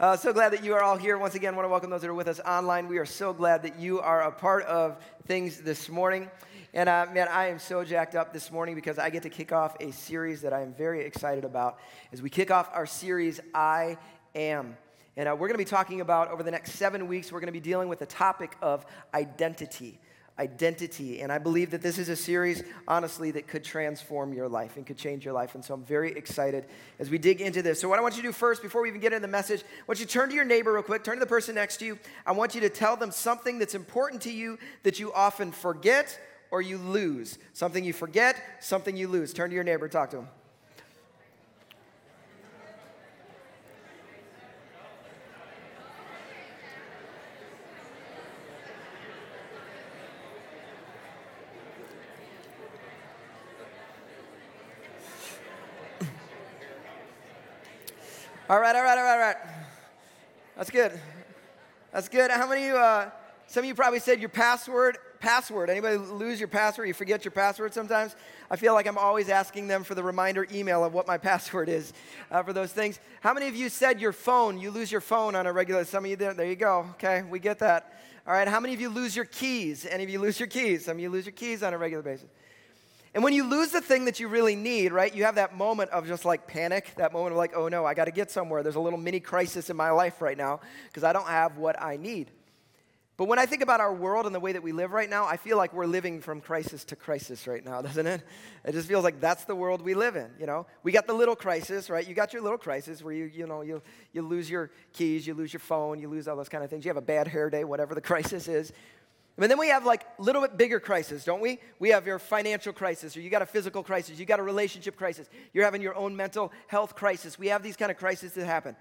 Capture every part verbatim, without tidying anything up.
Uh, so glad that you are all here. Once again, I want to welcome those that are with us online. We are so glad that you are a part of things this morning. And uh, man, I am so jacked up this morning because I get to kick off a series that I am very excited about as we kick off our series, I Am. And uh, we're going to be talking about, over the next seven weeks, we're going to be dealing with the topic of identity. Identity. And I believe that this is a series, honestly, that could transform your life and could change your life. And so I'm very excited as we dig into this. So what I want you to do first, before we even get into the message, I want you to turn to your neighbor real quick. Turn to the person next to you. I want you to tell them something that's important to you that you often forget or you lose. Something you forget, something you lose. Turn to your neighbor, talk to them. All right, all right, all right, all right. That's good. That's good. How many of you, uh, some of you probably said your password, password. Anybody lose your password? You forget your password sometimes? I feel like I'm always asking them for the reminder email of what my password is uh, for those things. How many of you said your phone? You lose your phone on a regular, some of you didn't. There you go. Okay, we get that. All right, how many of you lose your keys? Any of you lose your keys? Some of you lose your keys on a regular basis. And when you lose the thing that you really need, right, you have that moment of just like panic, that moment of like, oh no, I got to get somewhere. There's a little mini crisis in my life right now because I don't have what I need. But when I think about our world and the way that we live right now, I feel like we're living from crisis to crisis right now, doesn't it? It just feels like that's the world we live in, you know? We got the little crisis, right? You got your little crisis where you, you know, you you lose your keys, you lose your phone, you lose all those kind of things. You have a bad hair day, whatever the crisis is. But then we have like a little bit bigger crisis, don't we? We have your financial crisis, or you got a physical crisis, you got a relationship crisis, you're having your own mental health crisis. We have these kind of crises that happen.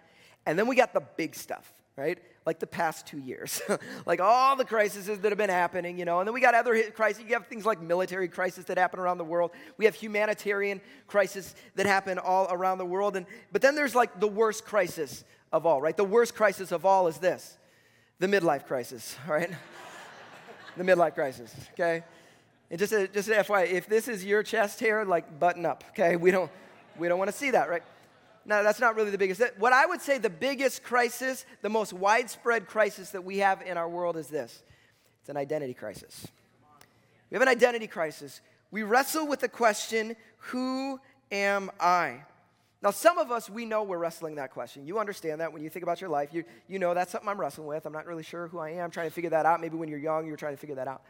And then we got the big stuff, right? Like the past two years, like all the crises that have been happening, you know. And then we got other crises. You have things like military crisis that happen around the world. We have humanitarian crisis that happen all around the world. And but then there's like the worst crisis of all, right? The worst crisis of all is this, the midlife crisis, all right? The midlife crisis, okay? And just a, just an F Y I, if this is your chest hair, like button up, okay? We don't we don't want to see that, right? No, that's not really the biggest. What I would say the biggest crisis, the most widespread crisis that we have in our world is this. It's an identity crisis. We have an identity crisis. We wrestle with the question, who am I? Now, some of us, we know we're wrestling that question. You understand that when you think about your life. You, you know that's something I'm wrestling with. I'm not really sure who I am. I'm trying to figure that out. Maybe when you're young, you're trying to figure that out.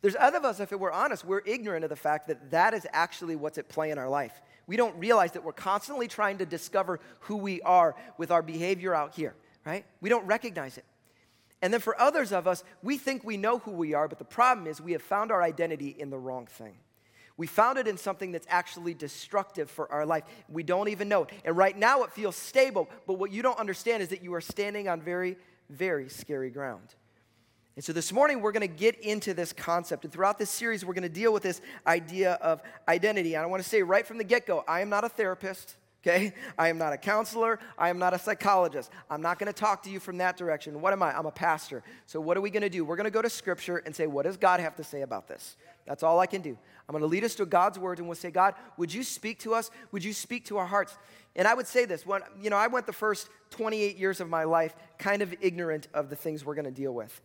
There's other of us, if we're honest, we're ignorant of the fact that that is actually what's at play in our life. We don't realize that we're constantly trying to discover who we are with our behavior out here, right? We don't recognize it. And then for others of us, we think we know who we are, but the problem is we have found our identity in the wrong thing. We found it in something that's actually destructive for our life. We don't even know it. And right now it feels stable, but what you don't understand is that you are standing on very, very scary ground. And so this morning we're going to get into this concept. And throughout this series we're going to deal with this idea of identity. And I want to say right from the get-go, I am not a therapist, okay? I am not a counselor. I am not a psychologist. I'm not going to talk to you from that direction. What am I? I'm a pastor. So what are we going to do? We're going to go to Scripture and say, what does God have to say about this? That's all I can do. I'm going to lead us to God's word, and we'll say, God, would you speak to us? Would you speak to our hearts? And I would say this. When, you know, I went the first twenty-eight years of my life kind of ignorant of the things we're going to deal with.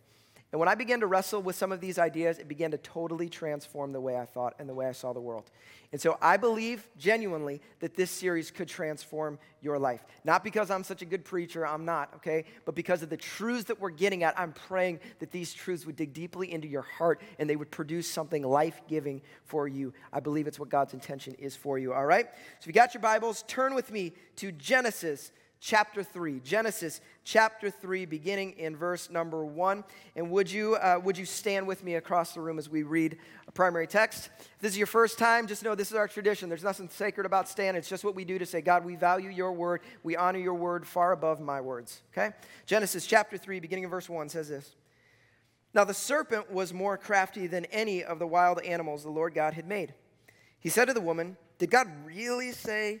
And when I began to wrestle with some of these ideas, it began to totally transform the way I thought and the way I saw the world. And so I believe genuinely that this series could transform your life. Not because I'm such a good preacher, I'm not, okay? But because of the truths that we're getting at, I'm praying that these truths would dig deeply into your heart and they would produce something life-giving for you. I believe it's what God's intention is for you, all right? So if you got your Bibles, turn with me to Genesis chapter three, Genesis chapter three, beginning in verse number one. And would you uh, would you stand with me across the room as we read a primary text? If this is your first time, just know this is our tradition. There's nothing sacred about standing. It's just what we do to say, God, we value your word. We honor your word far above my words, okay? Genesis chapter three, beginning in verse one says this. Now the serpent was more crafty than any of the wild animals the Lord God had made. He said to the woman, did God really say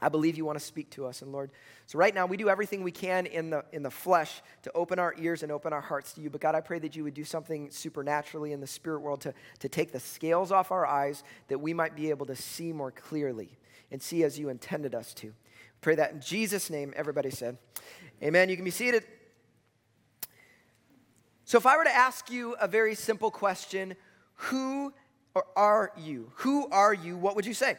I believe you want to speak to us. And Lord, so right now we do everything we can in the in the flesh to open our ears and open our hearts to you. But God, I pray that you would do something supernaturally in the spirit world to, to take the scales off our eyes, that we might be able to see more clearly and see as you intended us to. Pray that in Jesus' name, everybody said, amen. You can be seated. So if I were to ask you a very simple question, who are you? Who are you? What would you say?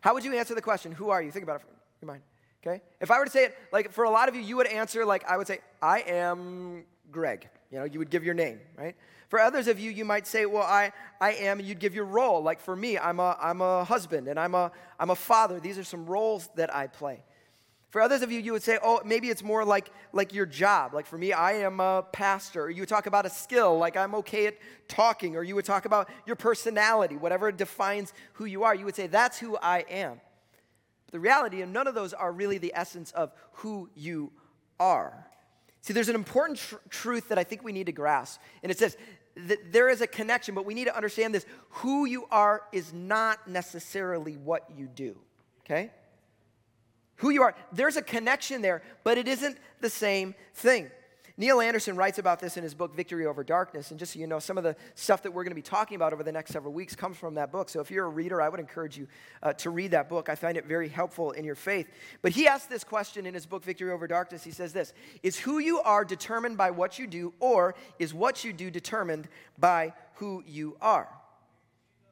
How would you answer the question, who are you? Think about it for your mind, okay? If I were to say it, like for a lot of you, you would answer like, I would say, I am Greg. You know, you would give your name, right? For others of you, you might say, well, I, I am, and you'd give your role. Like for me, I'm a, I'm a husband, and I'm a, I'm a father. These are some roles that I play. For others of you, you would say, oh, maybe it's more like, like your job. Like for me, I am a pastor. Or you would talk about a skill, like I'm okay at talking. Or you would talk about your personality, whatever defines who you are. You would say, that's who I am. But the reality, and none of those are really the essence of who you are. See, there's an important tr- truth that I think we need to grasp. And it says that there is a connection, but we need to understand this. Who you are is not necessarily what you do, okay? Who you are, there's a connection there, but it isn't the same thing. Neil Anderson writes about this in his book, Victory Over Darkness, and just so you know, some of the stuff that we're going to be talking about over the next several weeks comes from that book. So if you're a reader, I would encourage you uh, to read that book. I find it very helpful in your faith. But he asked this question in his book, Victory Over Darkness. He says this, is who you are determined by what you do, or is what you do determined by who you are?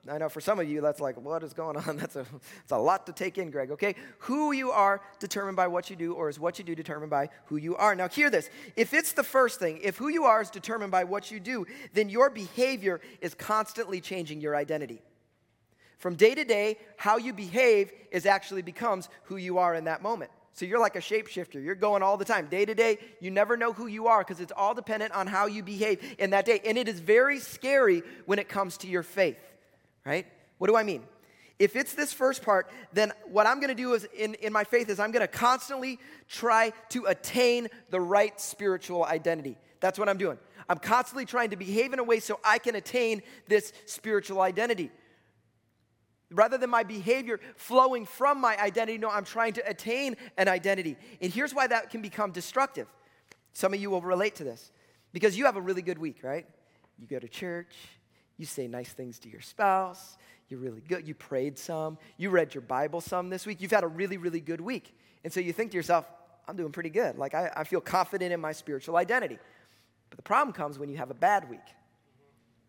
I know for some of you, that's like, what is going on? That's a, that's a lot to take in, Greg, okay? Who you are determined by what you do, or is what you do determined by who you are? Now, hear this. If it's the first thing, if who you are is determined by what you do, then your behavior is constantly changing your identity. From day to day, how you behave is actually becomes who you are in that moment. So you're like a shapeshifter. You're going all the time. Day to day, you never know who you are because it's all dependent on how you behave in that day. And it is very scary when it comes to your faith. Right? What do I mean? If it's this first part, then what I'm going to do is in, in my faith is I'm going to constantly try to attain the right spiritual identity. That's what I'm doing. I'm constantly trying to behave in a way so I can attain this spiritual identity. Rather than my behavior flowing from my identity, no, I'm trying to attain an identity. And here's why that can become destructive. Some of you will relate to this because you have a really good week, right? You go to church. You say nice things to your spouse. You're really good. You prayed some. You read your Bible some this week. You've had a really, really good week. And so you think to yourself, I'm doing pretty good. Like, I, I feel confident in my spiritual identity. But the problem comes when you have a bad week.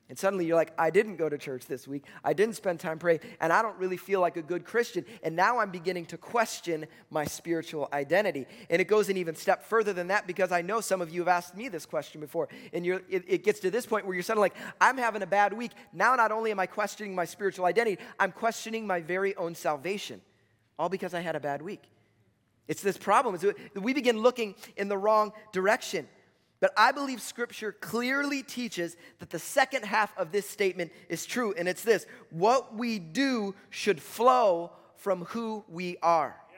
And suddenly you're like, I didn't go to church this week. I didn't spend time praying. And I don't really feel like a good Christian. And now I'm beginning to question my spiritual identity. And it goes an even step further than that because I know some of you have asked me this question before. And you're, it, it gets to this point where you're suddenly like, I'm having a bad week. Now not only am I questioning my spiritual identity, I'm questioning my very own salvation. All because I had a bad week. It's this problem. It's, we begin looking in the wrong direction. But I believe Scripture clearly teaches that the second half of this statement is true, and it's this. What we do should flow from who we are. Yeah.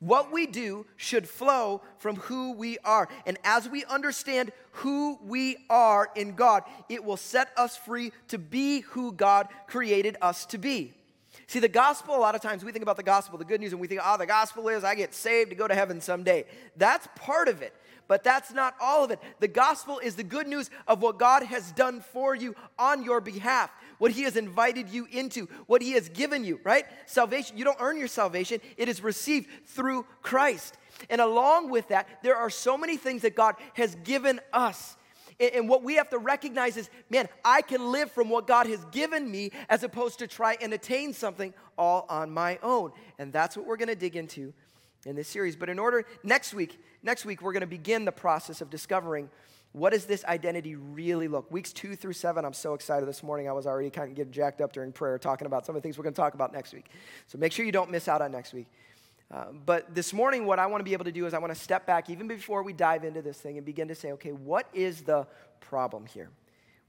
What we do should flow from who we are. And as we understand who we are in God, it will set us free to be who God created us to be. See, the gospel, a lot of times we think about the gospel, the good news, and we think, oh, the gospel is I get saved to go to heaven someday. That's part of it. But that's not all of it. The gospel is the good news of what God has done for you on your behalf, what he has invited you into, what he has given you, right? Salvation, you don't earn your salvation. It is received through Christ. And along with that, there are so many things that God has given us. And what we have to recognize is, man, I can live from what God has given me as opposed to try and attain something all on my own. And that's what we're going to dig into in this series. But in order, next week, next week we're going to begin the process of discovering what does this identity really look? Weeks two through seven, I'm so excited this morning. I was already kind of getting jacked up during prayer talking about some of the things we're going to talk about next week. So make sure you don't miss out on next week. Uh, but this morning, what I want to be able to do is I want to step back even before we dive into this thing and begin to say, okay, what is the problem here?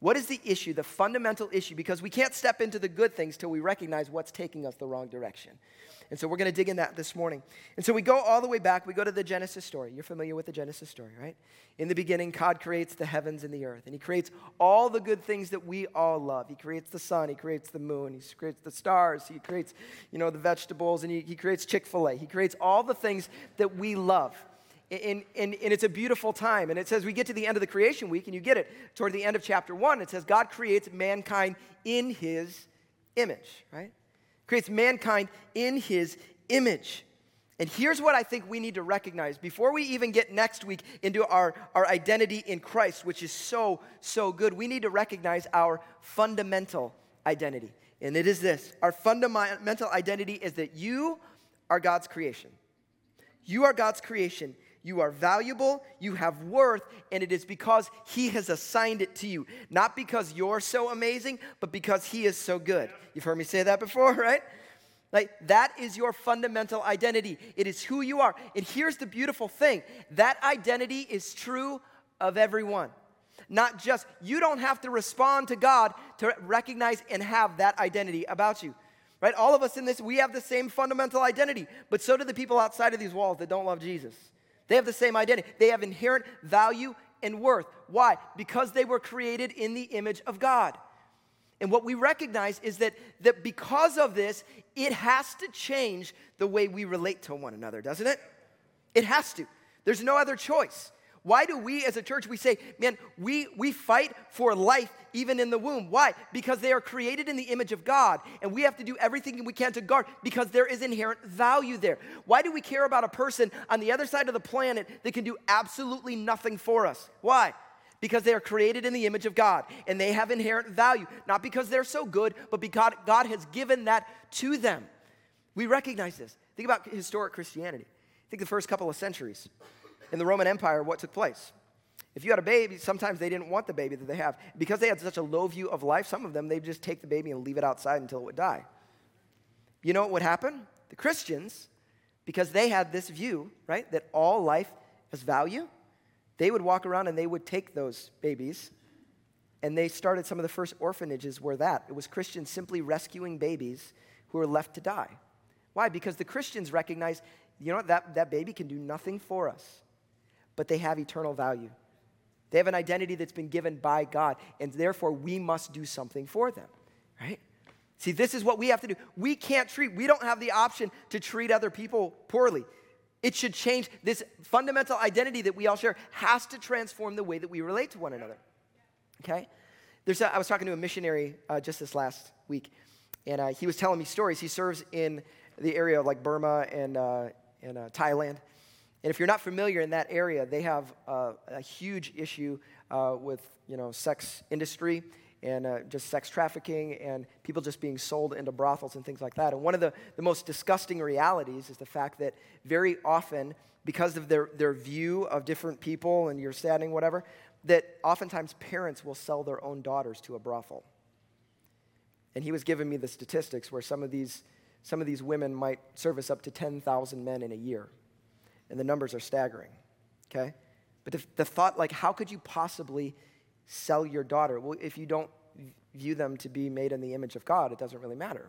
What is the issue, the fundamental issue? Because we can't step into the good things till we recognize what's taking us the wrong direction. And so we're going to dig in that this morning. And so we go all the way back. We go to the Genesis story. You're familiar with the Genesis story, right? In the beginning, God creates the heavens and the earth. And he creates all the good things that we all love. He creates the sun. He creates the moon. He creates the stars. He creates, you know, the vegetables. And he, he creates Chick-fil-A. He creates all the things that we love. And, and, and it's a beautiful time. And it says we get to the end of the creation week, and you get it toward the end of chapter one. It says God creates mankind in his image, right? Creates mankind in his image. And here's what I think we need to recognize before we even get next week into our, our identity in Christ, which is so, so good. We need to recognize our fundamental identity. And it is this. Our fundamental identity is that you are God's creation. You are God's creation. You are valuable, you have worth, and it is because he has assigned it to you. Not because you're so amazing, but because he is so good. You've heard me say that before, right? Like, that is your fundamental identity. It is who you are. And here's the beautiful thing. That identity is true of everyone. Not just, you don't have to respond to God to recognize and have that identity about you. Right? All of us in this, we have the same fundamental identity. But so do the people outside of these walls that don't love Jesus. They have the same identity. They have inherent value and worth. Why? Because they were created in the image of God. And what we recognize is that, that because of this, it has to change the way we relate to one another, doesn't it? It has to. There's no other choice. Why do we as a church, we say, man, we, we fight for life even in the womb. Why? Because they are created in the image of God, and we have to do everything we can to guard because there is inherent value there. Why do we care about a person on the other side of the planet that can do absolutely nothing for us? Why? Because they are created in the image of God, and they have inherent value. Not because they're so good, but because God has given that to them. We recognize this. Think about historic Christianity. Think the first couple of centuries. In the Roman Empire, what took place? If you had a baby, sometimes they didn't want the baby that they have. Because they had such a low view of life, some of them, they'd just take the baby and leave it outside until it would die. You know what would happen? The Christians, because they had this view, right, that all life has value, they would walk around and they would take those babies, and they started some of the first orphanages were that. It was Christians simply rescuing babies who were left to die. Why? Because the Christians recognized, you know what, that, that baby can do nothing for us. But they have eternal value. They have an identity that's been given by God, and therefore we must do something for them, right? See, this is what we have to do. We can't treat, we don't have the option to treat other people poorly. It should change. This fundamental identity that we all share has to transform the way that we relate to one another, okay? There's a, I was talking to a missionary uh, just this last week, and uh, he was telling me stories. He serves in the area of like Burma and, uh, and uh, Thailand. And if you're not familiar in that area, they have uh, a huge issue uh, with, you know, sex industry and uh, just sex trafficking and people just being sold into brothels and things like that. And one of the, the most disgusting realities is the fact that very often, because of their, their view of different people and your standing, whatever, that oftentimes parents will sell their own daughters to a brothel. And he was giving me the statistics where some of these, some of these women might service up to ten thousand men in a year. And the numbers are staggering, okay? But the, the thought, like, how could you possibly sell your daughter? Well, if you don't view them to be made in the image of God, it doesn't really matter.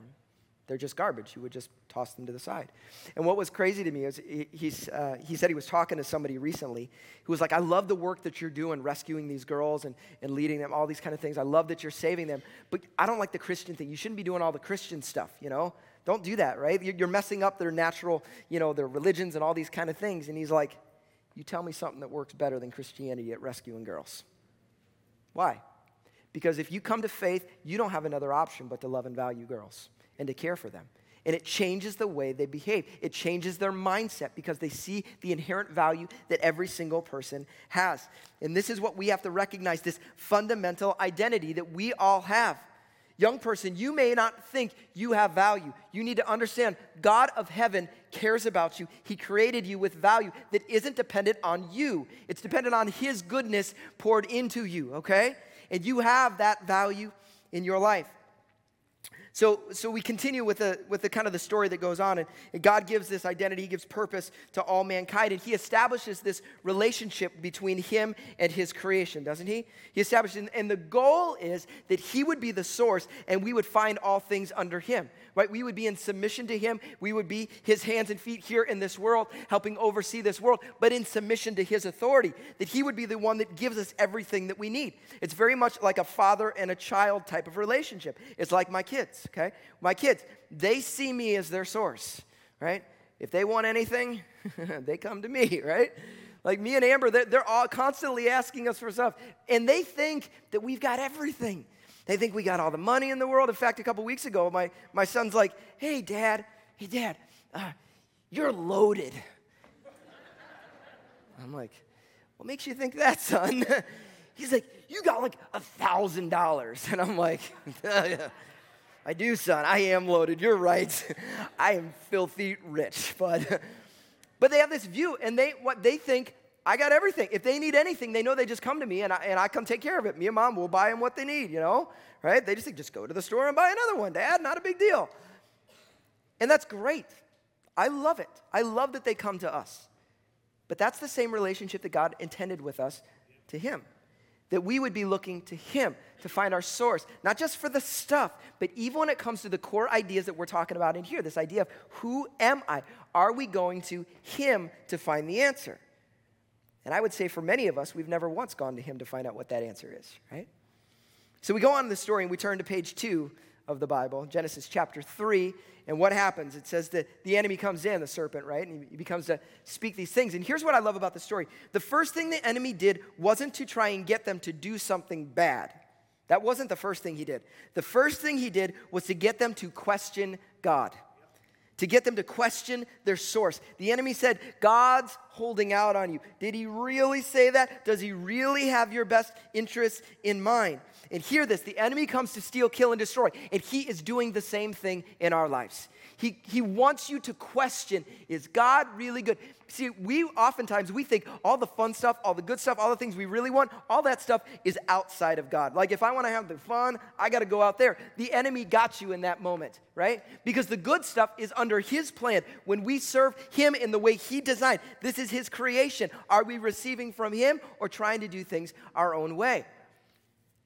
They're just garbage. You would just toss them to the side. And what was crazy to me is he, he's, uh, he said he was talking to somebody recently who was like, I love the work that you're doing, rescuing these girls and, and leading them, all these kind of things. I love that you're saving them. But I don't like the Christian thing. You shouldn't be doing all the Christian stuff, you know? Don't do that, right? You're messing up their natural, you know, their religions and all these kind of things. And he's like, you tell me something that works better than Christianity at rescuing girls. Why? Because if you come to faith, you don't have another option but to love and value girls and to care for them. And it changes the way they behave. It changes their mindset because they see the inherent value that every single person has. And this is what we have to recognize, this fundamental identity that we all have. Young person, you may not think you have value. You need to understand God of heaven cares about you. He created you with value that isn't dependent on you. It's dependent on his goodness poured into you, okay? And you have that value in your life. So, so we continue with the with the kind of the story that goes on, and, and God gives this identity, he gives purpose to all mankind, and he establishes this relationship between him and his creation, doesn't he? He establishes, and, and the goal is that he would be the source, and we would find all things under him, right? We would be in submission to him, we would be his hands and feet here in this world, helping oversee this world, but in submission to his authority, that he would be the one that gives us everything that we need. It's very much like a father and a child type of relationship. It's like my kids, okay? My kids, they see me as their source, right? If they want anything, they come to me, right? Like me and Amber, they're, they're all constantly asking us for stuff, and they think that we've got everything. They think we got all the money in the world. In fact, a couple weeks ago, my, my son's like, hey, Dad, hey, Dad, uh, you're loaded. I'm like, what makes you think that, son? He's like, you got like a thousand dollars. And I'm like, yeah, I do, son. I am loaded. You're right. I am filthy rich. But but they have this view, and they what they think, I got everything. If they need anything, they know they just come to me, and I, and I come take care of it. Me and Mom will buy them what they need, you know, right? They just think, just go to the store and buy another one, Dad. Not a big deal. And that's great. I love it. I love that they come to us. But that's the same relationship that God intended with us to him, that we would be looking to him to find our source, not just for the stuff, but even when it comes to the core ideas that we're talking about in here, this idea of who am I? Are we going to him to find the answer? And I would say for many of us, we've never once gone to him to find out what that answer is, right? So we go on in the story and we turn to page two of the Bible, Genesis chapter three, and what happens? It says that the enemy comes in, the serpent, right? And he becomes to speak these things. And here's what I love about the story. The first thing the enemy did wasn't to try and get them to do something bad. That wasn't the first thing he did. The first thing he did was to get them to question God, to get them to question their source. The enemy said, God's holding out on you. Did he really say that? Does he really have your best interests in mind? And hear this, the enemy comes to steal, kill, and destroy, and he is doing the same thing in our lives. He, he wants you to question, is God really good? See, we oftentimes, we think all the fun stuff, all the good stuff, all the things we really want, all that stuff is outside of God. Like if I want to have the fun, I got to go out there. The enemy got you in that moment, right? Because the good stuff is under his plan. When we serve him in the way he designed, this is his creation. Are we receiving from him or trying to do things our own way?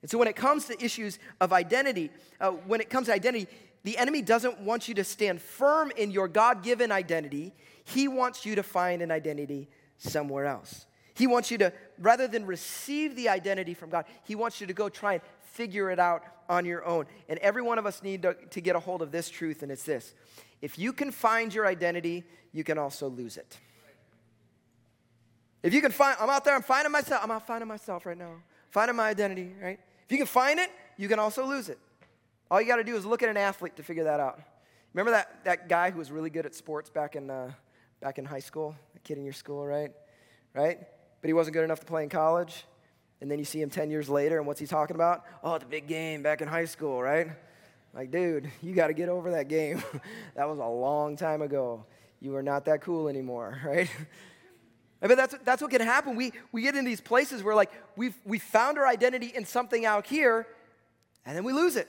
And so when it comes to issues of identity, uh, when it comes to identity, the enemy doesn't want you to stand firm in your God-given identity. He wants you to find an identity somewhere else. He wants you to, rather than receive the identity from God, he wants you to go try and figure it out on your own. And every one of us need to, to get a hold of this truth, and it's this. If you can find your identity, you can also lose it. If you can find, I'm out there, I'm finding myself. I'm out finding myself right now. Finding my identity, right? If you can find it, you can also lose it. All you got to do is look at an athlete to figure that out. Remember that, that guy who was really good at sports back in uh, back in high school? A kid in your school, right? Right? But he wasn't good enough to play in college. And then you see him ten years later, and what's he talking about? Oh, the big game back in high school, right? Like, dude, you got to get over that game. That was a long time ago. You are not that cool anymore, right? I mean, that's, that's what can happen. We, we get in these places where, like, we've we found our identity in something out here, and then we lose it.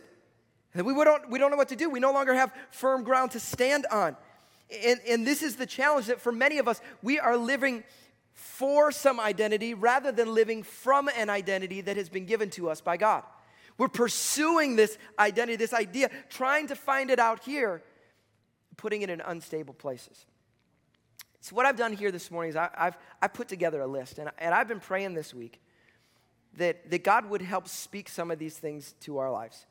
And we don't, we don't know what to do. We no longer have firm ground to stand on. And, and this is the challenge that for many of us, we are living for some identity rather than living from an identity that has been given to us by God. We're pursuing this identity, this idea, trying to find it out here, putting it in unstable places. So what I've done here this morning is I, I've I put together a list, and, and I've been praying this week that, that God would help speak some of these things to our lives,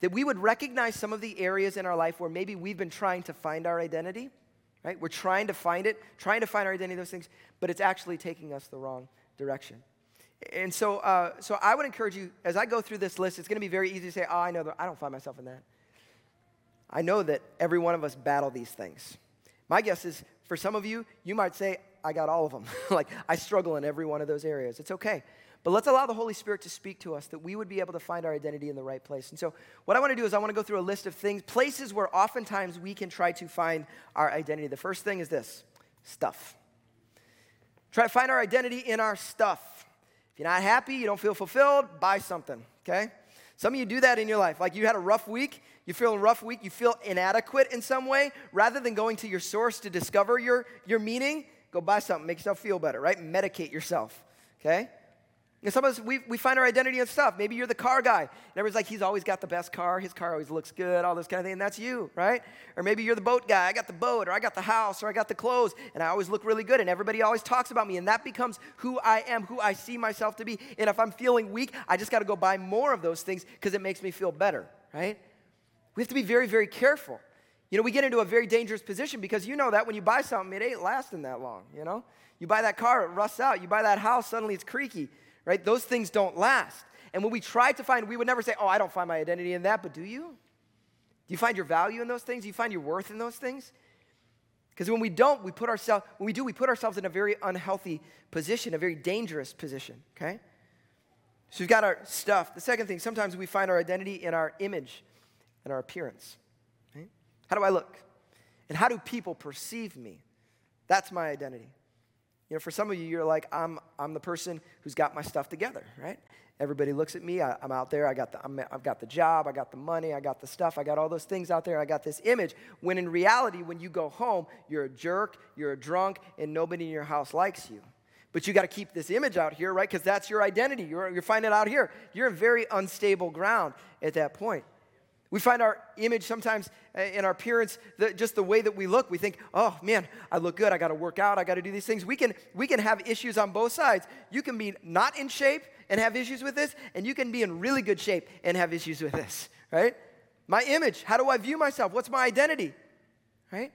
that we would recognize some of the areas in our life where maybe we've been trying to find our identity, right? We're trying to find it, trying to find our identity, those things, but it's actually taking us the wrong direction. And so uh, so I would encourage you, as I go through this list, it's going to be very easy to say, oh, I know that I don't find myself in that. I know that every one of us battle these things. My guess is, for some of you, you might say, I got all of them. Like, I struggle in every one of those areas. It's okay. But let's allow the Holy Spirit to speak to us that we would be able to find our identity in the right place. And so what I want to do is I want to go through a list of things, places where oftentimes we can try to find our identity. The first thing is this, stuff. Try to find our identity in our stuff. If you're not happy, you don't feel fulfilled, buy something, okay? Some of you do that in your life. Like you had a rough week, you feel a rough week, you feel inadequate in some way. Rather than going to your source to discover your, your meaning, go buy something, make yourself feel better, right? Medicate yourself, okay? And some of us, we, we find our identity in stuff. Maybe you're the car guy. And everyone's like, he's always got the best car. His car always looks good, all this kind of thing. And that's you, right? Or maybe you're the boat guy. I got the boat, or I got the house, or I got the clothes. And I always look really good. And everybody always talks about me. And that becomes who I am, who I see myself to be. And if I'm feeling weak, I just got to go buy more of those things because it makes me feel better, right? We have to be very, very careful. You know, we get into a very dangerous position because you know that when you buy something, it ain't lasting that long, you know? You buy that car, it rusts out. You buy that house, suddenly it's creaky. Right? Those things don't last. And when we try to find, we would never say, oh, I don't find my identity in that, but do you? Do you find your value in those things? Do you find your worth in those things? Because when we don't, we put ourselves, when we do, we put ourselves in a very unhealthy position, a very dangerous position, okay? So we've got our stuff. The second thing, sometimes we find our identity in our image and our appearance. Right? How do I look? And how do people perceive me? That's my identity. You know, for some of you, you're like, I'm I'm the person who's got my stuff together, right? Everybody looks at me. I, I'm out there. I got the I'm, I've got the job. I got the money. I got the stuff. I got all those things out there. I got this image. When in reality, when you go home, you're a jerk. You're a drunk, and nobody in your house likes you. But you got to keep this image out here, right? Because that's your identity. You're you're finding it out here. You're in very unstable ground at that point. We find our image sometimes in our appearance, the, just the way that we look. We think, oh, man, I look good. I got to work out. I got to do these things. We can we can have issues on both sides. You can be not in shape and have issues with this, and you can be in really good shape and have issues with this, right? My image, how do I view myself? What's my identity, right?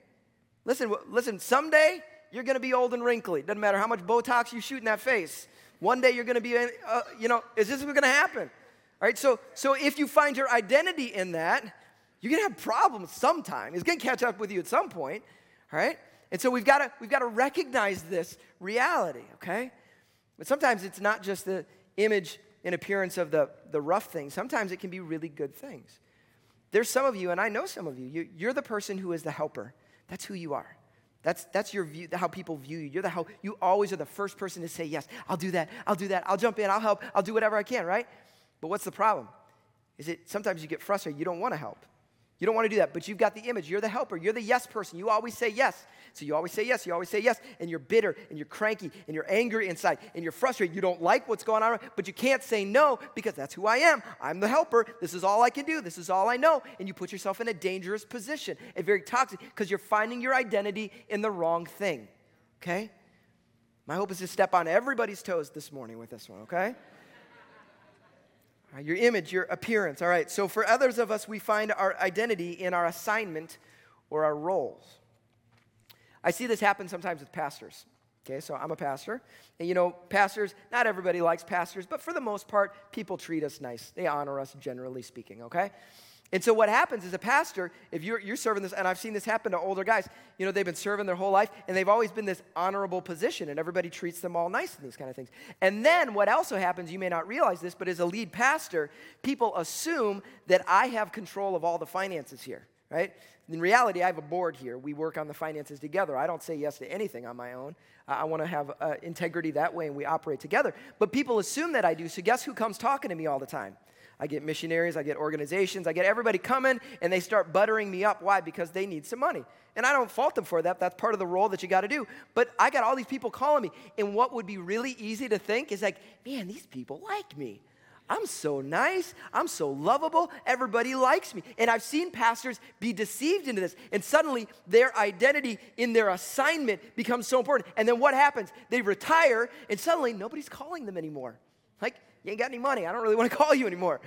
Listen, listen. someday you're going to be old and wrinkly. Doesn't matter how much Botox you shoot in that face. One day you're going to be, uh, you know, is this going to happen? All right, so so if you find your identity in that, you're gonna have problems sometime. It's gonna catch up with you at some point. All right, and so we've got to we've got to recognize this reality, okay? But sometimes it's not just the image and appearance of the the rough thing. Sometimes it can be really good things. There's some of you, and I know some of you. you you're the person who is the helper. That's who you are. That's that's your view, how people view you. You're the help. You always are the first person to say yes. I'll do that. I'll do that. I'll jump in. I'll help. I'll do whatever I can. Right. But what's the problem? Is it sometimes you get frustrated. You don't want to help. You don't want to do that. But you've got the image. You're the helper. You're the yes person. You always say yes. So you always say yes. You always say yes. And you're bitter and you're cranky and you're angry inside and you're frustrated. You don't like what's going on. But you can't say no because that's who I am. I'm the helper. This is all I can do. This is all I know. And you put yourself in a dangerous position and very toxic because you're finding your identity in the wrong thing. Okay? My hope is to step on everybody's toes this morning with this one. Okay? Your image, your appearance. All right, so for others of us, we find our identity in our assignment or our roles. I see this happen sometimes with pastors. Okay, so I'm a pastor. And, you know, pastors, not everybody likes pastors, but for the most part, people treat us nice. They honor us, generally speaking, okay? And so what happens is a pastor, if you're, you're serving this, and I've seen this happen to older guys, you know, they've been serving their whole life, and they've always been this honorable position, and everybody treats them all nice and these kind of things. And then what also happens, you may not realize this, but as a lead pastor, people assume that I have control of all the finances here, right? In reality, I have a board here. We work on the finances together. I don't say yes to anything on my own. I, I want to have uh, integrity that way, and we operate together. But people assume that I do, so guess who comes talking to me all the time? I get missionaries, I get organizations, I get everybody coming, and they start buttering me up. Why? Because they need some money. And I don't fault them for that. That's part of the role that you got to do. But I got all these people calling me, and what would be really easy to think is like, man, these people like me. I'm so nice. I'm so lovable. Everybody likes me. And I've seen pastors be deceived into this. And suddenly their identity in their assignment becomes so important. And then what happens? They retire, and suddenly nobody's calling them anymore. Like, you ain't got any money. I don't really want to call you anymore.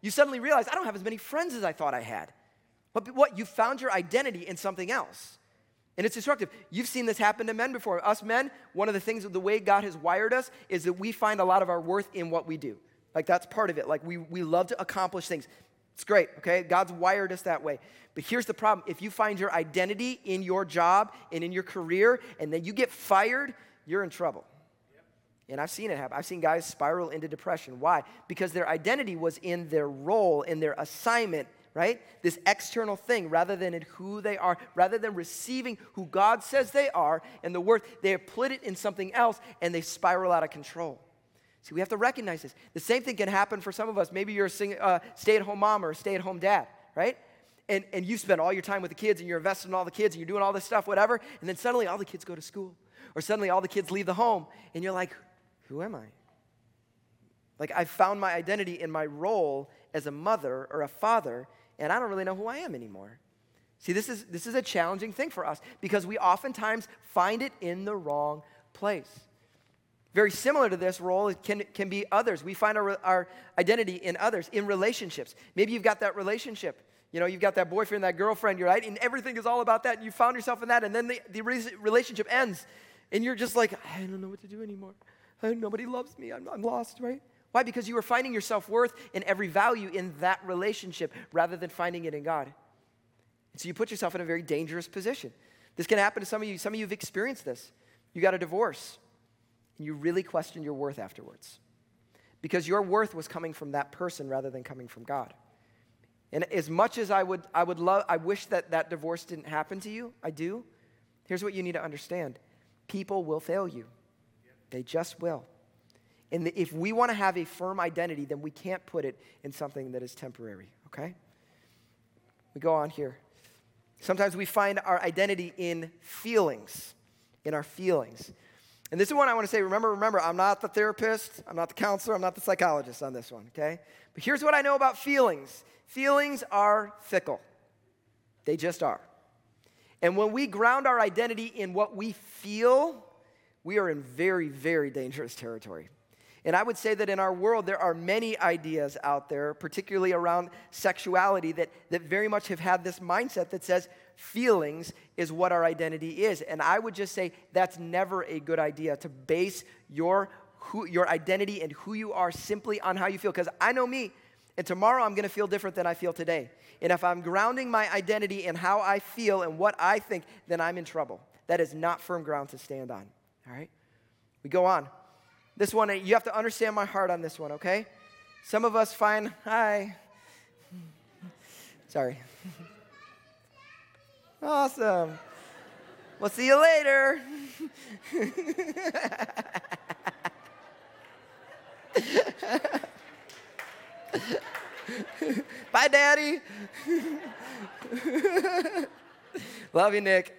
You suddenly realize, I don't have as many friends as I thought I had. But what? You found your identity in something else. And it's destructive. You've seen this happen to men before. Us men, one of the things, the way God has wired us is that we find a lot of our worth in what we do. Like, that's part of it. Like, we, we love to accomplish things. It's great, okay? God's wired us that way. But here's the problem. If you find your identity in your job and in your career, and then you get fired, you're in trouble. And I've seen it happen. I've seen guys spiral into depression. Why? Because their identity was in their role, in their assignment, right? This external thing, rather than in who they are, rather than receiving who God says they are and the worth, they have put it in something else, and they spiral out of control. See, we have to recognize this. The same thing can happen for some of us. Maybe you're a sing, uh, stay-at-home mom or a stay-at-home dad, right? And and you spend all your time with the kids, and you're invested in all the kids, and you're doing all this stuff, whatever, and then suddenly all the kids go to school, or suddenly all the kids leave the home, and you're like, who am I? Like, I found my identity in my role as a mother or a father, and I don't really know who I am anymore. See, this is this is a challenging thing for us because we oftentimes find it in the wrong place. Very similar to this role can, can be others. We find our, our identity in others, in relationships. Maybe you've got that relationship. You know, you've got that boyfriend, that girlfriend, you're right, and everything is all about that, and you found yourself in that, and then the, the relationship ends, and you're just like, I don't know what to do anymore. Nobody loves me. I'm, I'm lost, right? Why? Because you were finding your self-worth and every value in that relationship rather than finding it in God. And so you put yourself in a very dangerous position. This can happen to some of you. Some of you have experienced this. You got a divorce, and you really question your worth afterwards because your worth was coming from that person rather than coming from God. And as much as I would, I would love, I wish that that divorce didn't happen to you, I do. Here's what you need to understand. People will fail you. They just will. And if we want to have a firm identity, then we can't put it in something that is temporary, okay? We go on here. Sometimes we find our identity in feelings, in our feelings. And this is one I want to say, remember, remember, I'm not the therapist, I'm not the counselor, I'm not the psychologist on this one, okay? But here's what I know about feelings. Feelings are fickle. They just are. And when we ground our identity in what we feel, we are in very, very dangerous territory. And I would say that in our world, there are many ideas out there, particularly around sexuality, that, that very much have had this mindset that says feelings is what our identity is. And I would just say that's never a good idea to base your who, your identity and who you are simply on how you feel. Because I know me, and tomorrow I'm going to feel different than I feel today. And if I'm grounding my identity in how I feel and what I think, then I'm in trouble. That is not firm ground to stand on, all right? We go on. This one, you have to understand my heart on this one, okay? Some of us find, hi. Sorry. Awesome. We'll see you later. Bye, Daddy. Love you, Nick.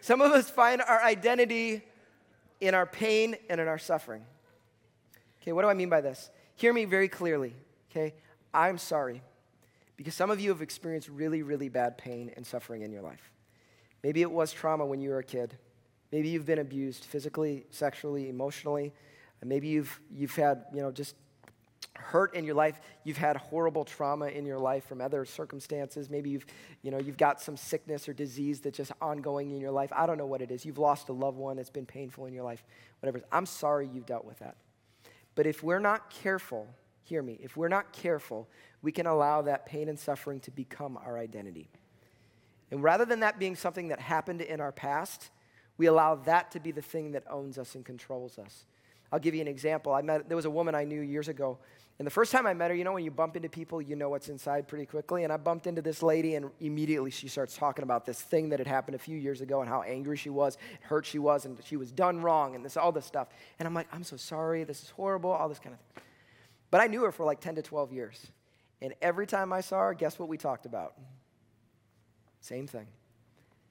Some of us find our identity in our pain and in our suffering. Okay, what do I mean by this? Hear me very clearly, okay? I'm sorry because some of you have experienced really, really bad pain and suffering in your life. Maybe it was trauma when you were a kid. Maybe you've been abused physically, sexually, emotionally. Maybe you've you've had, you know, just hurt in your life. You've had horrible trauma in your life from other circumstances. Maybe you've, you know, you've got some sickness or disease that's just ongoing in your life. I don't know what it is. You've lost a loved one that's been painful in your life, whatever. I'm sorry you dealt with that. But if we're not careful, hear me, if we're not careful, we can allow that pain and suffering to become our identity. And rather than that being something that happened in our past, we allow that to be the thing that owns us and controls us. I'll give you an example. I met, there was a woman I knew years ago, and the first time I met her, you know, when you bump into people, you know what's inside pretty quickly, and I bumped into this lady, and immediately she starts talking about this thing that had happened a few years ago and how angry she was, hurt she was, and she was done wrong, and this all this stuff. And I'm like, I'm so sorry, this is horrible, all this kind of thing. But I knew her for like ten to twelve years, and every time I saw her, guess what we talked about? Same thing.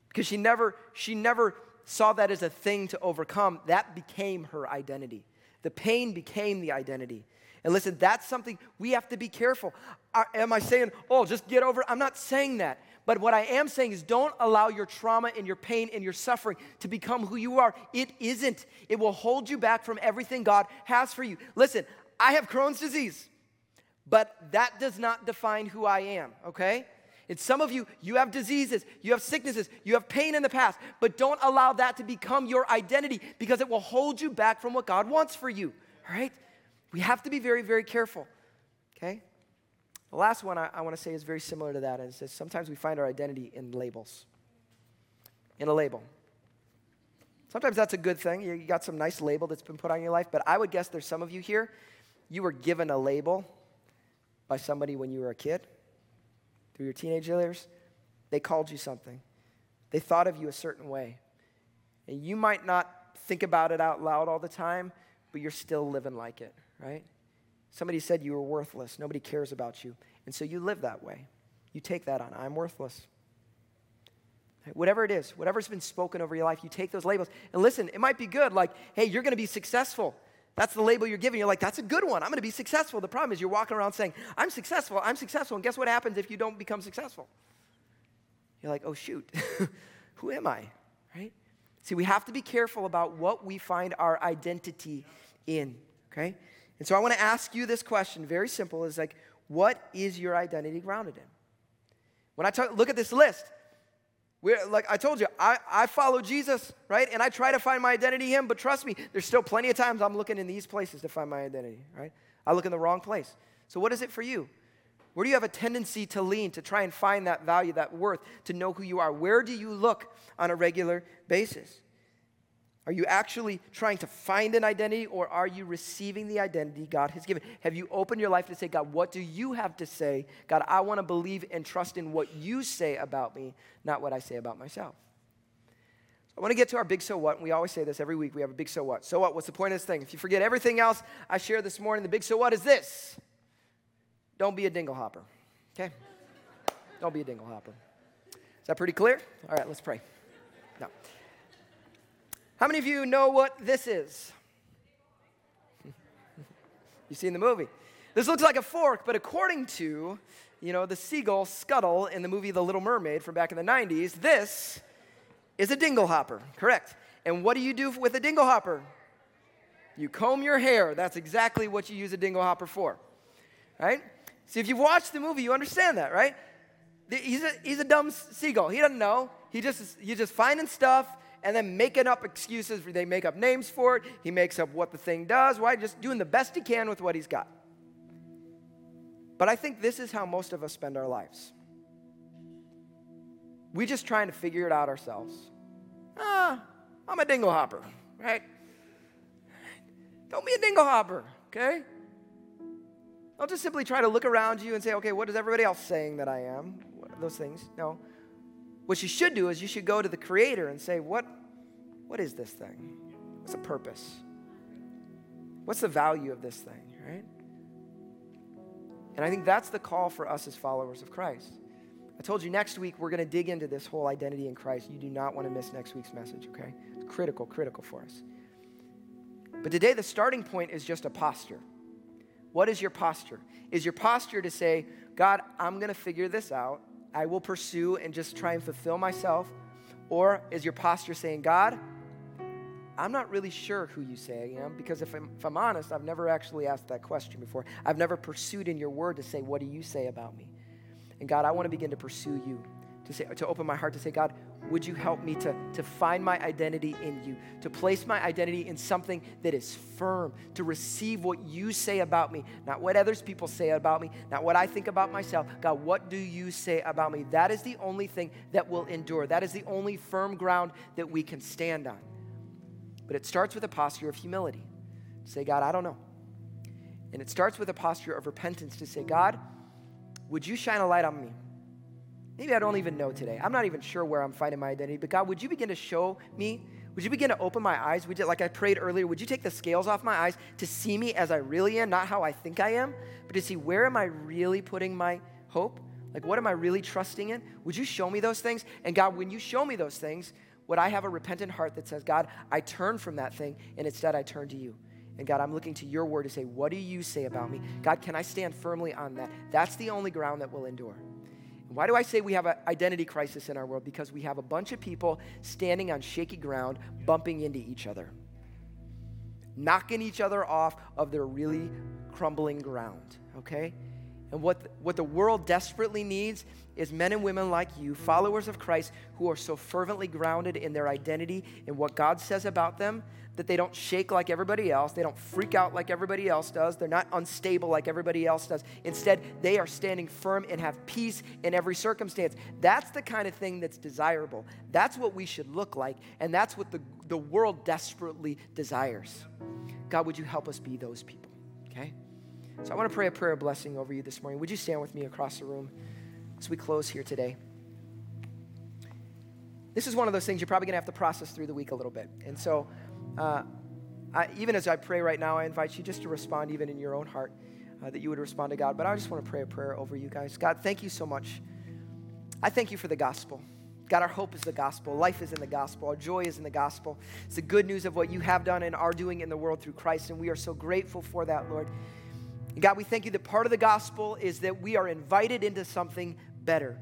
Because she never, she never saw that as a thing to overcome. That became her identity. The pain became the identity. And listen, that's something we have to be careful. Are, am I saying, oh, just get over it? I'm not saying that. But what I am saying is don't allow your trauma and your pain and your suffering to become who you are. It isn't. It will hold you back from everything God has for you. Listen, I have Crohn's disease, but that does not define who I am, okay? And some of you, you have diseases, you have sicknesses, you have pain in the past, but don't allow that to become your identity because it will hold you back from what God wants for you, all right? We have to be very, very careful, okay? The last one I, I want to say is very similar to that. It says sometimes we find our identity in labels, in a label. Sometimes that's a good thing. You, you got some nice label that's been put on your life, but I would guess there's some of you here, you were given a label by somebody when you were a kid, through your teenage years. They called you something. They thought of you a certain way. And you might not think about it out loud all the time, but you're still living like it, right? Somebody said you were worthless. Nobody cares about you. And so you live that way. You take that on. I'm worthless. Whatever it is, whatever's been spoken over your life, you take those labels. And listen, it might be good. Like, hey, you're going to be successful. That's the label you're giving. You're like, that's a good one. I'm going to be successful. The problem is you're walking around saying, I'm successful. I'm successful. And guess what happens if you don't become successful? You're like, oh, shoot. Who am I, right? See, we have to be careful about what we find our identity in, okay? And so I want to ask you this question, very simple, is like, what is your identity grounded in? When I talk, look at this list, we're, like I told you, I, I follow Jesus, right? And I try to find my identity in him, but trust me, there's still plenty of times I'm looking in these places to find my identity, right? I look in the wrong place. So what is it for you? Where do you have a tendency to lean, to try and find that value, that worth, to know who you are? Where do you look on a regular basis? Are you actually trying to find an identity, or are you receiving the identity God has given? Have you opened your life to say, God, what do you have to say? God, I want to believe and trust in what you say about me, not what I say about myself. So I want to get to our big so what, and we always say this every week. We have a big so what. So what? What's the point of this thing? If you forget everything else I shared this morning, the big so what is this. Don't be a dingle hopper, okay? Don't be a dingle hopper. Is that pretty clear? All right, let's pray. No. How many of you know what this is? You've seen the movie. This looks like a fork, but according to, you know, the seagull Scuttle in the movie The Little Mermaid from back in the nineties, this is a dingle hopper, correct? And what do you do with a dingle hopper? You comb your hair. That's exactly what you use a dingle hopper for, right? See, if you've watched the movie, you understand that, right? He's a, he's a dumb seagull. He doesn't know. He just he's just finding stuff and then making up excuses. They make up names for it. He makes up what the thing does. Why? Just doing the best he can with what he's got. But I think this is how most of us spend our lives. We're just trying to figure it out ourselves. Ah, I'm a dingle hopper, right? Don't be a dingle hopper, okay? Don't just simply try to look around you and say, okay, what is everybody else saying that I am? Those things. No. What you should do is you should go to the Creator and say, what, what is this thing? What's the purpose? What's the value of this thing, right? And I think that's the call for us as followers of Christ. I told you next week we're going to dig into this whole identity in Christ. You do not want to miss next week's message, okay? It's critical, critical for us. But today the starting point is just a posture. What is your posture? Is your posture to say, God, I'm going to figure this out. I will pursue and just try and fulfill myself. Or is your posture saying, God, I'm not really sure who you say I am, because if I'm, if I'm honest, I've never actually asked that question before. I've never pursued in your word to say, what do you say about me? And God, I want to begin to pursue you, to say, to open my heart to say, God, would you help me to, to find my identity in you, to place my identity in something that is firm, to receive what you say about me, not what others people say about me, not what I think about myself. God, what do you say about me? That is the only thing that will endure. That is the only firm ground that we can stand on. But it starts with a posture of humility. Say, God, I don't know. And it starts with a posture of repentance to say, God, would you shine a light on me? Maybe I don't even know today. I'm not even sure where I'm finding my identity. But God, would you begin to show me? Would you begin to open my eyes? Would you, like I prayed earlier, would you take the scales off my eyes to see me as I really am, not how I think I am, but to see where am I really putting my hope? Like, what am I really trusting in? Would you show me those things? And God, when you show me those things, would I have a repentant heart that says, God, I turn from that thing, and instead I turn to you. And God, I'm looking to your word to say, what do you say about me? God, can I stand firmly on that? That's the only ground that will endure. Why do I say we have an identity crisis in our world? Because we have a bunch of people standing on shaky ground, bumping into each other, knocking each other off of their really crumbling ground, okay? And what the, what the world desperately needs is men and women like you, followers of Christ, who are so fervently grounded in their identity and what God says about them that they don't shake like everybody else. They don't freak out like everybody else does. They're not unstable like everybody else does. Instead, they are standing firm and have peace in every circumstance. That's the kind of thing that's desirable. That's what we should look like, and that's what the, the world desperately desires. God, would you help us be those people, okay? So I want to pray a prayer of blessing over you this morning. Would you stand with me across the room as we close here today? This is one of those things you're probably going to have to process through the week a little bit. And so uh, I, even as I pray right now, I invite you just to respond even in your own heart, uh, that you would respond to God. But I just want to pray a prayer over you guys. God, thank you so much. I thank you for the gospel. God, our hope is the gospel. Life is in the gospel. Our joy is in the gospel. It's the good news of what you have done and are doing in the world through Christ, and we are so grateful for that, Lord. And God, we thank you that part of the gospel is that we are invited into something better.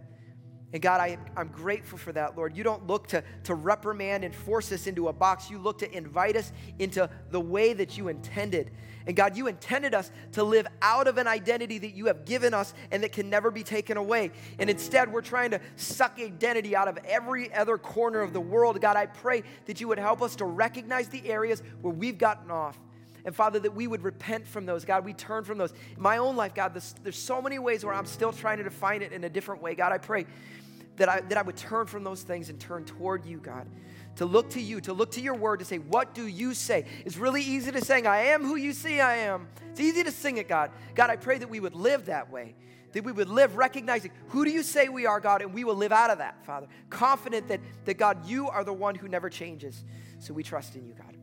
And God, I, I'm grateful for that, Lord. You don't look to, to reprimand and force us into a box. You look to invite us into the way that you intended. And God, you intended us to live out of an identity that you have given us and that can never be taken away. And instead, we're trying to suck identity out of every other corner of the world. God, I pray that you would help us to recognize the areas where we've gotten off. And Father, that we would repent from those. God, we turn from those. In my own life, God, this, there's so many ways where I'm still trying to define it in a different way. God, I pray that I, that I would turn from those things and turn toward you, God, to look to you, to look to your word, to say, what do you say? It's really easy to sing, I am who you see I am. It's easy to sing it, God. God, I pray that we would live that way, that we would live recognizing who do you say we are, God, and we will live out of that, Father, confident that, that God, you are the one who never changes. So we trust in you, God.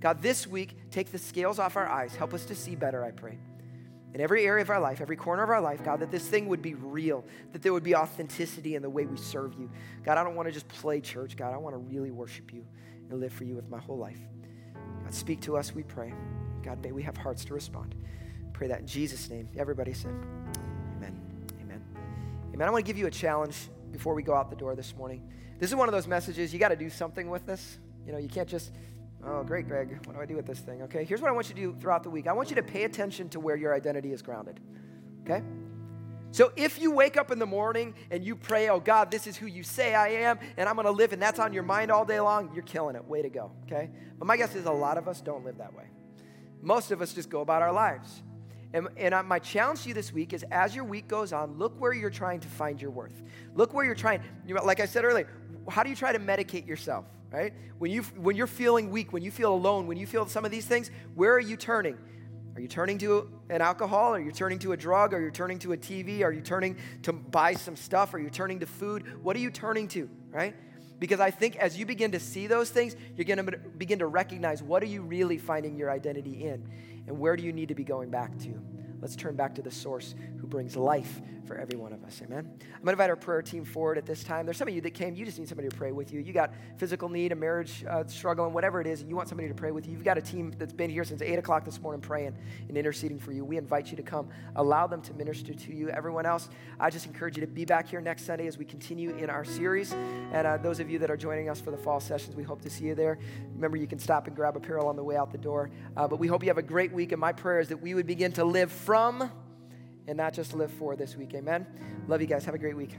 God, this week, take the scales off our eyes. Help us to see better, I pray. In every area of our life, every corner of our life, God, that this thing would be real, that there would be authenticity in the way we serve you. God, I don't want to just play church, God. I want to really worship you and live for you with my whole life. God, speak to us, we pray. God, may we have hearts to respond. Pray that in Jesus' name. Everybody said, amen, amen. Amen. I want to give you a challenge before we go out the door this morning. This is one of those messages, you got to do something with this. You know, you can't just... Oh, great, Greg. What do I do with this thing? Okay, here's what I want you to do throughout the week. I want you to pay attention to where your identity is grounded, okay? So if you wake up in the morning and you pray, oh, God, this is who you say I am, and I'm going to live, and that's on your mind all day long, you're killing it. Way to go, okay? But my guess is a lot of us don't live that way. Most of us just go about our lives. And, and my challenge to you this week is as your week goes on, look where you're trying to find your worth. Look where you're trying. Like I said earlier, how do you try to medicate yourself, right? When, you, when you're feeling weak, when you feel alone, when you feel some of these things, where are you turning? Are you turning to an alcohol? Are you turning to a drug? Are you turning to a T V? Are you turning to buy some stuff? Are you turning to food? What are you turning to, right? Because I think as you begin to see those things, you're going to begin to recognize what are you really finding your identity in and where do you need to be going back to? Let's turn back to the source who brings life for every one of us, amen? I'm gonna invite our prayer team forward at this time. There's some of you that came, you just need somebody to pray with you. You got physical need, a marriage uh, struggle, and whatever it is, and you want somebody to pray with you. You've got a team that's been here since eight o'clock this morning praying and interceding for you. We invite you to come. Allow them to minister to you. Everyone else, I just encourage you to be back here next Sunday as we continue in our series. And uh, those of you that are joining us for the fall sessions, we hope to see you there. Remember, you can stop and grab apparel on the way out the door. Uh, but we hope you have a great week, and my prayer is that we would begin to live from and not just live for this week, amen? Love you guys. Have a great week.